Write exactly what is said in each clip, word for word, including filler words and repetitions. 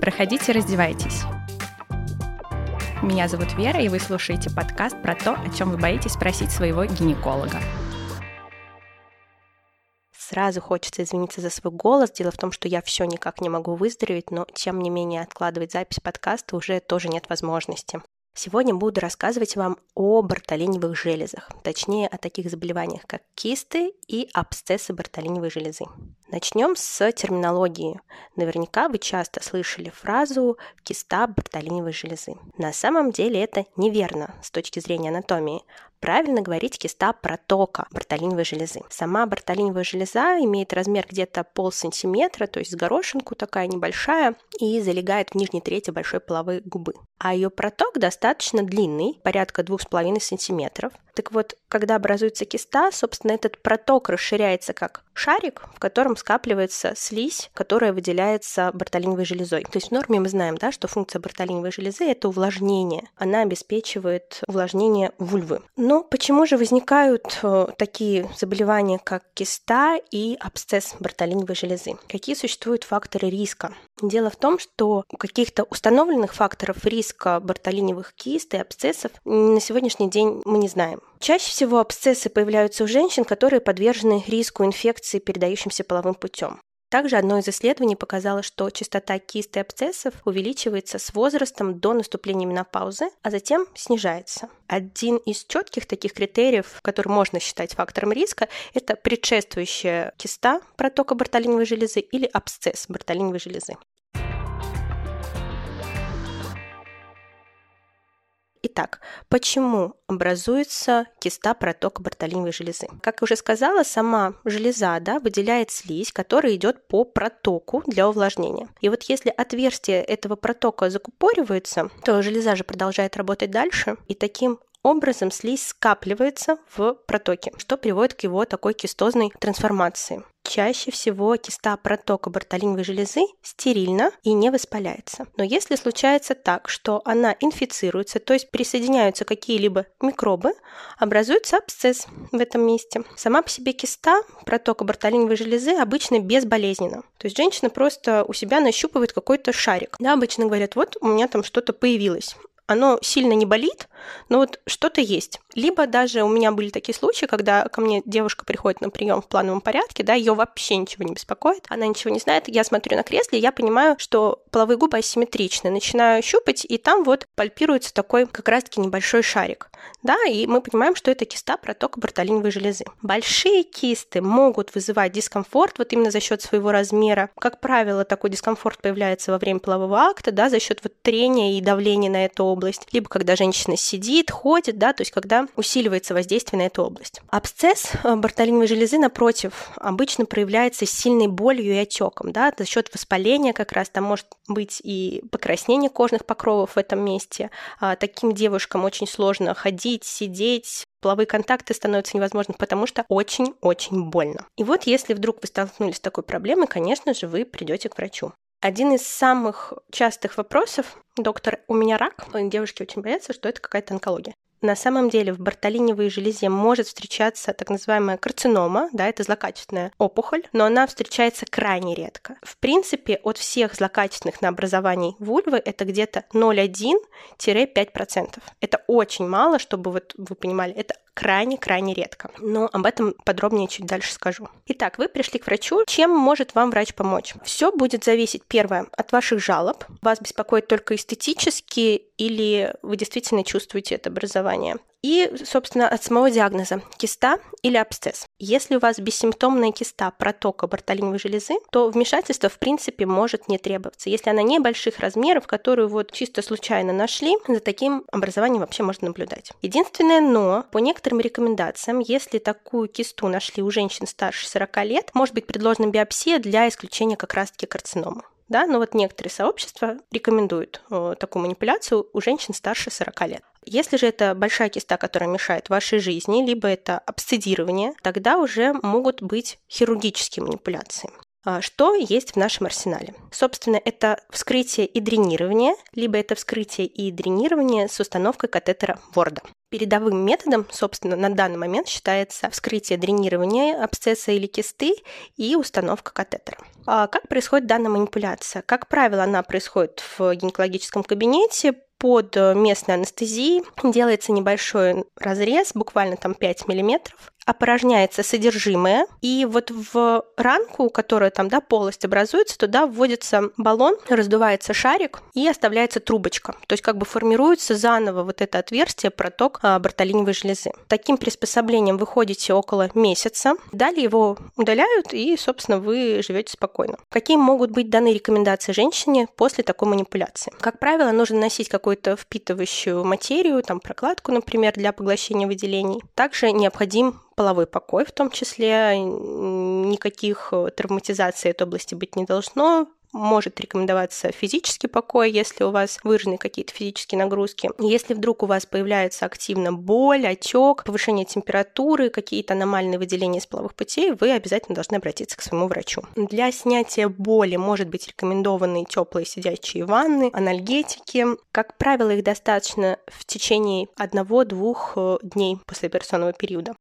Проходите, раздевайтесь. Меня зовут Вера, и вы слушаете подкаст про то, о чем вы боитесь спросить своего гинеколога. Сразу хочется извиниться за свой голос. Дело в том, что я все никак не могу выздороветь, но, тем не менее, откладывать запись подкаста уже тоже нет возможности. Сегодня буду рассказывать вам о бартолиновых железах, точнее о таких заболеваниях, как кисты и абсцессы бартолиновой железы. Начнем с терминологии. Наверняка вы часто слышали фразу «киста бартолиновой железы». На самом деле это неверно с точки зрения анатомии. Правильно говорить киста протока бартолиновой железы. Сама бартолиновая железа имеет размер где-то полсантиметра, то есть с горошинку такая небольшая, и залегает в нижней трети большой половой губы. А ее проток достаточно длинный, порядка двух с половиной сантиметров. Так вот, когда образуется киста, собственно, этот проток расширяется как шарик, в котором скапливается слизь, которая выделяется бартолиновой железой. То есть в норме мы знаем, да, что функция бартолиновой железы – это увлажнение. Она обеспечивает увлажнение вульвы. Но почему же возникают такие заболевания, как киста и абсцесс бартолиновой железы? Какие существуют факторы риска? Дело в том, что каких-то установленных факторов риска бартолиновых кист и абсцессов на сегодняшний день мы не знаем. Чаще всего абсцессы появляются у женщин, которые подвержены риску инфекции, передающимся половым путем. Также одно из исследований показало, что частота кист и абсцессов увеличивается с возрастом до наступления менопаузы, а затем снижается. Один из четких таких критериев, который можно считать фактором риска, это предшествующая киста протока бартолиновой железы или абсцесс бартолиновой железы. Итак, почему образуется киста протока бартолиновой железы? Как я уже сказала, сама железа, да, выделяет слизь, которая идет по протоку для увлажнения. И вот если отверстие этого протока закупоривается, то железа же продолжает работать дальше, и таким образом слизь скапливается в протоке, что приводит к его такой кистозной трансформации. Чаще всего киста протока бартолиновой железы стерильна и не воспаляется. Но если случается так, что она инфицируется, то есть присоединяются какие-либо микробы, образуется абсцесс в этом месте. Сама по себе киста протока бартолиновой железы обычно безболезненна. То есть женщина просто у себя нащупывает какой-то шарик. Да, обычно говорят, вот у меня там что-то появилось. Оно сильно не болит, но вот что-то есть. Либо даже у меня были такие случаи, когда ко мне девушка приходит на прием в плановом порядке, да, ее вообще ничего не беспокоит, она ничего не знает. Я смотрю на кресле, я понимаю, что половые губы асимметричны. Начинаю щупать, и там вот пальпируется такой как раз-таки небольшой шарик. Да, и мы понимаем, что это киста протока бартолиновой железы. Большие кисты могут вызывать дискомфорт вот именно за счет своего размера. Как правило, такой дискомфорт появляется во время полового акта, да, за счет вот трения и давления на эту область. область, либо когда женщина сидит, ходит, да, то есть когда усиливается воздействие на эту область. Абсцесс бартолиновой железы, напротив, обычно проявляется сильной болью и отеком, да, за счет воспаления как раз, там может быть и покраснение кожных покровов в этом месте. Таким девушкам очень сложно ходить, сидеть, половые контакты становятся невозможными, потому что очень-очень больно. И вот если вдруг вы столкнулись с такой проблемой, конечно же, вы придете к врачу. Один из самых частых вопросов: доктор, у меня рак. Девушки очень боятся, что это какая-то онкология. На самом деле в бартолиновой железе может встречаться так называемая карцинома, да, это злокачественная опухоль, но она встречается крайне редко. В принципе, от всех злокачественных наобразований вульвы это где-то ноль целых одна десятая - пять процентов. Это очень мало, чтобы вот вы понимали, это крайне-крайне редко. Но об этом подробнее чуть дальше скажу. Итак, вы пришли к врачу. Чем может вам врач помочь? Все будет зависеть, первое, от ваших жалоб. Вас беспокоит только эстетически или вы действительно чувствуете это образование? И, собственно, от самого диагноза – киста или абсцесс. Если у вас бессимптомная киста протока бартолиновой железы, то вмешательство, в принципе, может не требоваться. Если она небольших размеров, которую вот чисто случайно нашли, за таким образованием вообще можно наблюдать. Единственное «но» – по некоторым рекомендациям, если такую кисту нашли у женщин старше сорока лет, может быть предложена биопсия для исключения как раз-таки карциномы. Да, но вот некоторые сообщества рекомендуют э, такую манипуляцию у женщин старше сорока лет. Если же это большая киста, которая мешает вашей жизни, либо это абсцедирование, тогда уже могут быть хирургические манипуляции. Что есть в нашем арсенале? Собственно, это вскрытие и дренирование, либо это вскрытие и дренирование с установкой катетера Ворда. Передовым методом, собственно, на данный момент считается вскрытие, дренирование абсцесса или кисты и установка катетера. А как происходит данная манипуляция? Как правило, она происходит в гинекологическом кабинете под местной анестезией. Делается небольшой разрез, буквально там пять миллиметров. Опорожняется содержимое, и вот в ранку, которая там, да, полость образуется, туда вводится баллон, раздувается шарик и оставляется трубочка. То есть как бы формируется заново вот это отверстие, проток бартолиновой железы. Таким приспособлением вы ходите около месяца. Далее его удаляют, и, собственно, вы живете спокойно. Какие могут быть даны рекомендации женщине после такой манипуляции? Как правило, нужно носить какую-то впитывающую материю, там прокладку, например, для поглощения выделений. Также необходим половой покой, в том числе, никаких травматизаций этой области быть не должно. Может рекомендоваться физический покой, если у вас выражены какие-то физические нагрузки. Если вдруг у вас появляется активно боль, отек, повышение температуры, какие-то аномальные выделения из половых путей, вы обязательно должны обратиться к своему врачу. Для снятия боли может быть рекомендованы теплые сидячие ванны, анальгетики. Как правило, их достаточно в течение одного-двух дней после операционного периода.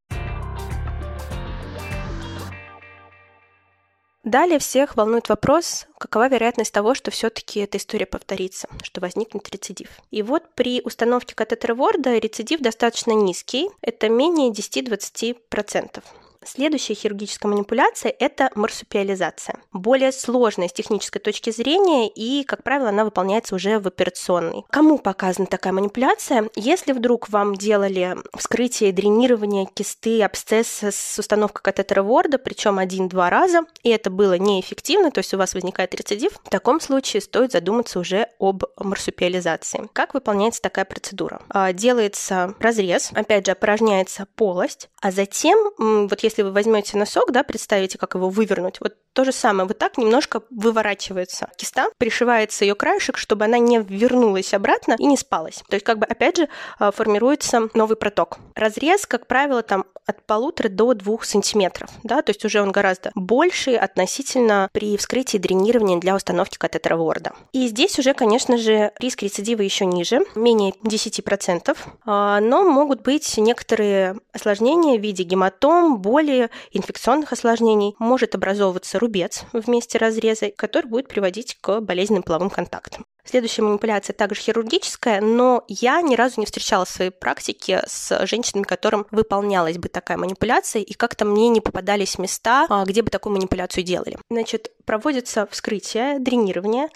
Далее всех волнует вопрос, какова вероятность того, что все-таки эта история повторится, что возникнет рецидив. И вот при установке катетера Ворда рецидив достаточно низкий, это менее десять-двадцать процентов. Следующая хирургическая манипуляция – это марсупиализация. Более сложная с технической точки зрения, и, как правило, она выполняется уже в операционной. Кому показана такая манипуляция? Если вдруг вам делали вскрытие, дренирование кисты, абсцесса с установкой катетера Ворда, причем один-два раза, и это было неэффективно, то есть у вас возникает рецидив, в таком случае стоит задуматься уже об марсупиализации. Как выполняется такая процедура? Делается разрез, опять же, опорожняется полость, а затем, вот если Если вы возьмете носок, да, представите, как его вывернуть. Вот то же самое. Вот так немножко выворачивается киста, пришивается ее краешек, чтобы она не вернулась обратно и не спалась. То есть как бы опять же формируется новый проток. Разрез, как правило, там от полутора до двух сантиметров, да, то есть уже он гораздо больше относительно при вскрытии и дренировании для установки катетера Ворда. И здесь уже, конечно же, риск рецидива еще ниже, менее десять процентов, но могут быть некоторые осложнения в виде гематом, боль, инфекционных осложнений, может образовываться рубец в месте разреза, который будет приводить к болезненным половым контактам. Следующая манипуляция также хирургическая, но я ни разу не встречала в своей практике с женщинами, которым выполнялась бы такая манипуляция, и как-то мне не попадались места, где бы такую манипуляцию делали. Значит, проводится вскрытие, дренирование,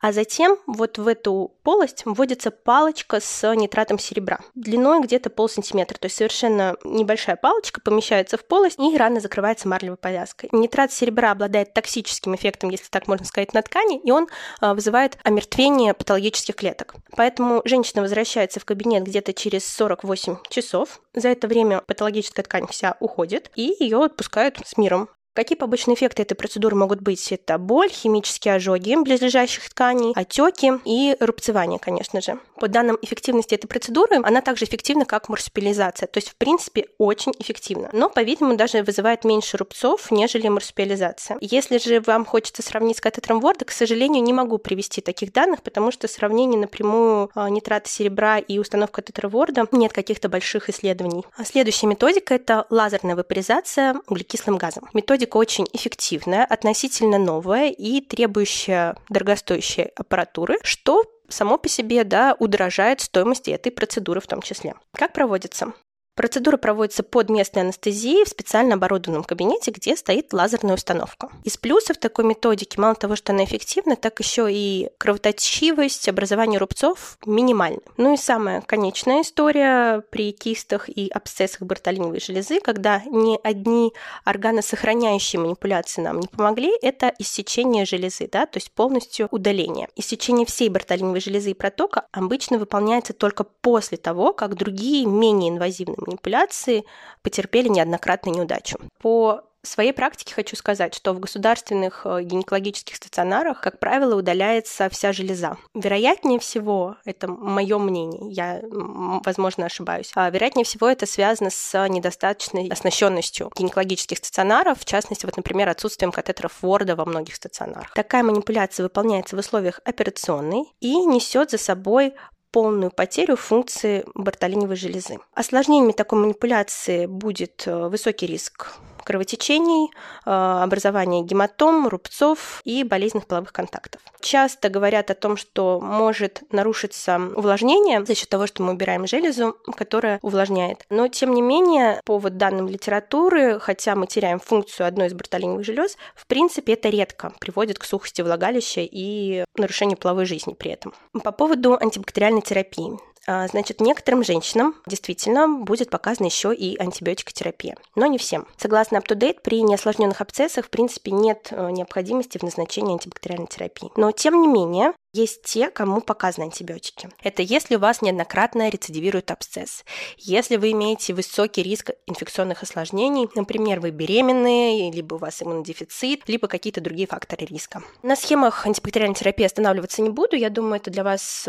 а затем вот в эту полость вводится палочка с нитратом серебра, длиной где-то полсантиметра, то есть совершенно небольшая палочка помещается в полость, и рана закрывается марлевой повязкой. Нитрат серебра обладает токсическим эффектом, если так можно сказать, на ткани, и он вызывает омертвение патологических клеток. Поэтому женщина возвращается в кабинет где-то через сорок восемь часов. За это время патологическая ткань вся уходит, и ее отпускают с миром. Какие побочные эффекты этой процедуры могут быть? Это боль, химические ожоги близлежащих тканей, отеки и рубцевание, конечно же. По данным эффективности этой процедуры, она также эффективна, как марсупиализация. То есть, в принципе, очень эффективна. Но, по-видимому, даже вызывает меньше рубцов, нежели марсупиализация. Если же вам хочется сравнить с катетером Ворда, к сожалению, не могу привести таких данных, потому что сравнение напрямую нитрата серебра и установка катетера Ворда нет каких-то больших исследований. Следующая методика – это лазерная вапоризация углекислым газом. Методика очень эффективная, относительно новая и требующая дорогостоящей аппаратуры, что само по себе, да, удорожает стоимость этой процедуры в том числе. Как проводится? Процедура проводится под местной анестезией в специально оборудованном кабинете, где стоит лазерная установка. Из плюсов такой методики, мало того, что она эффективна, так еще и кровоточивость, образование рубцов минимальны. Ну и самая конечная история при кистах и абсцессах бартолиновой железы, когда ни одни органосохраняющие манипуляции нам не помогли, это иссечение железы, да, то есть полностью удаление. Иссечение всей бартолиновой железы и протока обычно выполняется только после того, как другие менее инвазивные манипуляции потерпели неоднократную неудачу. По своей практике хочу сказать, что в государственных гинекологических стационарах, как правило, удаляется вся железа. Вероятнее всего, это мое мнение, я, возможно, ошибаюсь, а вероятнее всего это связано с недостаточной оснащенностью гинекологических стационаров, в частности, вот, например, отсутствием катетеров Ворда во многих стационарах. Такая манипуляция выполняется в условиях операционной и несет за собой полную потерю функции бартолиновой железы. Осложнениями такой манипуляции будет высокий риск кровотечений, образования гематом, рубцов и болезненных половых контактов. Часто говорят о том, что может нарушиться увлажнение за счет того, что мы убираем железу, которая увлажняет. Но, тем не менее, по вот данным литературы, хотя мы теряем функцию одной из бартолиновых желез, в принципе, это редко приводит к сухости влагалища и нарушению половой жизни при этом. По поводу антибактериальной терапии. Значит, некоторым женщинам действительно будет показана еще и антибиотикотерапия, но не всем. Согласно UpToDate, при неосложненных абцессах, в принципе, нет необходимости в назначении антибактериальной терапии. Но, тем не менее, есть те, кому показаны антибиотики. Это если у вас неоднократно рецидивирует абсцесс, если вы имеете высокий риск инфекционных осложнений, например, вы беременны, либо у вас иммунодефицит, либо какие-то другие факторы риска. На схемах антибактериальной терапии останавливаться не буду, я думаю, это для вас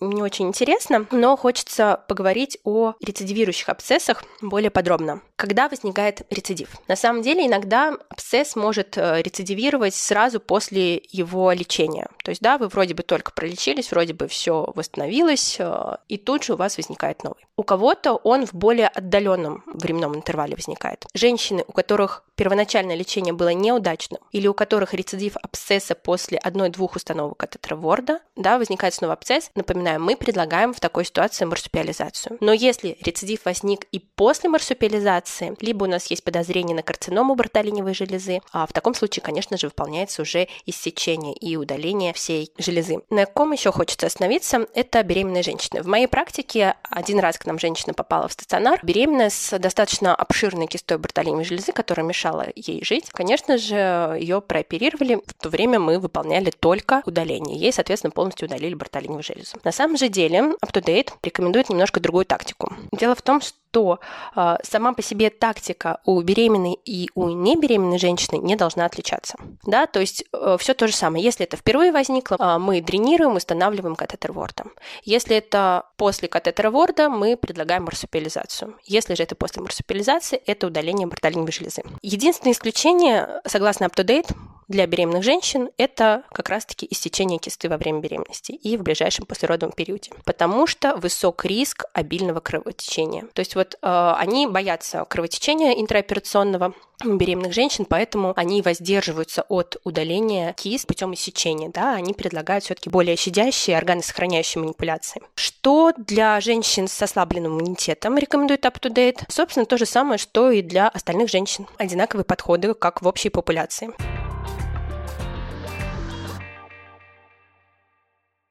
не очень интересно, но хочется поговорить о рецидивирующих абсцессах более подробно. Когда возникает рецидив? На самом деле, иногда абсцесс может рецидивировать сразу после его лечения. То есть, да, вы вроде бы только пролечились, вроде бы все восстановилось, и тут же у вас возникает новый. У кого-то он в более отдаленном временном интервале возникает. Женщины, у которых первоначальное лечение было неудачным, или у которых рецидив абсцесса после одной-двух установок катетера Ворда, да, возникает снова абсцесс, напоминаю, мы предлагаем в такой ситуации марсупиализацию. Но если рецидив возник и после марсупиализации, либо у нас есть подозрение на карциному бартолиновой железы, а в таком случае, конечно же, выполняется уже иссечение и удаление всей железы. На ком еще хочется остановиться, это беременные женщины. В моей практике один раз к нам женщина попала в стационар, беременная с достаточно обширной кистой бартолиновой железы, которая мешала ей жить. Конечно же, ее прооперировали, в то время мы выполняли только удаление. Ей, соответственно, полностью удалили бартолиновую железу. На самом же деле, UpToDate рекомендует немножко другую тактику. Дело в том, что то э, сама по себе тактика у беременной и у небеременной женщины не должна отличаться. Да, то есть э, все то же самое. Если это впервые возникло, э, мы дренируем, устанавливаем катетер Ворда. Если это после катетера Ворда, мы предлагаем марсупиализацию. Если же это после марсупиализации, это удаление бартолиновой железы. Единственное исключение, согласно UpToDate, для беременных женщин это как раз-таки иссечение кисты во время беременности и в ближайшем послеродовом периоде, потому что высок риск обильного кровотечения. То есть вот э, они боятся кровотечения интраоперационного у беременных женщин, поэтому они воздерживаются от удаления кист путем иссечения, да, они предлагают все-таки более щадящие, органосохраняющие манипуляции. Что для женщин с ослабленным иммунитетом рекомендует UpToDate? Собственно, то же самое, что и для остальных женщин. Одинаковые подходы, как в общей популяции.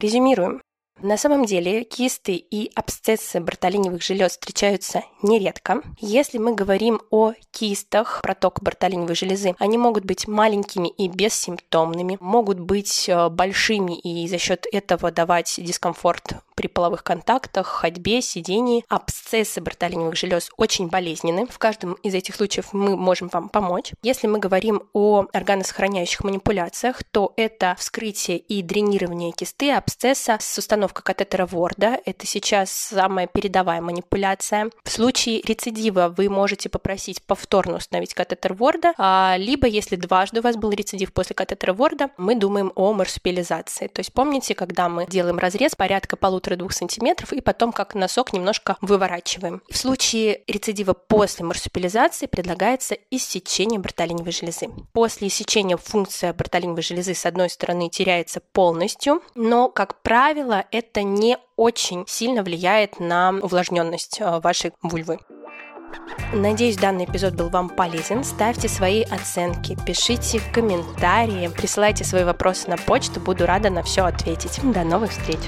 Резюмируем. На самом деле кисты и абсцессы бартолиновых желез встречаются нередко. Если мы говорим о кистах, проток бартолиновой железы, они могут быть маленькими и бессимптомными, могут быть большими и за счет этого давать дискомфорт при половых контактах, ходьбе, сидении. Абсцессы бартолиновых желез очень болезненны. В каждом из этих случаев мы можем вам помочь. Если мы говорим о органосохраняющих манипуляциях, то это вскрытие и дренирование кисты абсцесса с установкой катетера Ворда. Это сейчас самая передовая манипуляция. В случае рецидива вы можете попросить повторно установить катетер Ворда, либо если дважды у вас был рецидив после катетера Ворда, мы думаем о марсупиализации. То есть помните, когда мы делаем разрез порядка полутора-двух сантиметров и потом как носок немножко выворачиваем. В случае рецидива после марсупиализации предлагается иссечение бартолиновой железы. После иссечения функция бартолиновой железы с одной стороны теряется полностью, но, как правило, это это не очень сильно влияет на увлажненность вашей вульвы. Надеюсь, данный эпизод был вам полезен. Ставьте свои оценки, пишите комментарии, присылайте свои вопросы на почту, буду рада на все ответить. До новых встреч!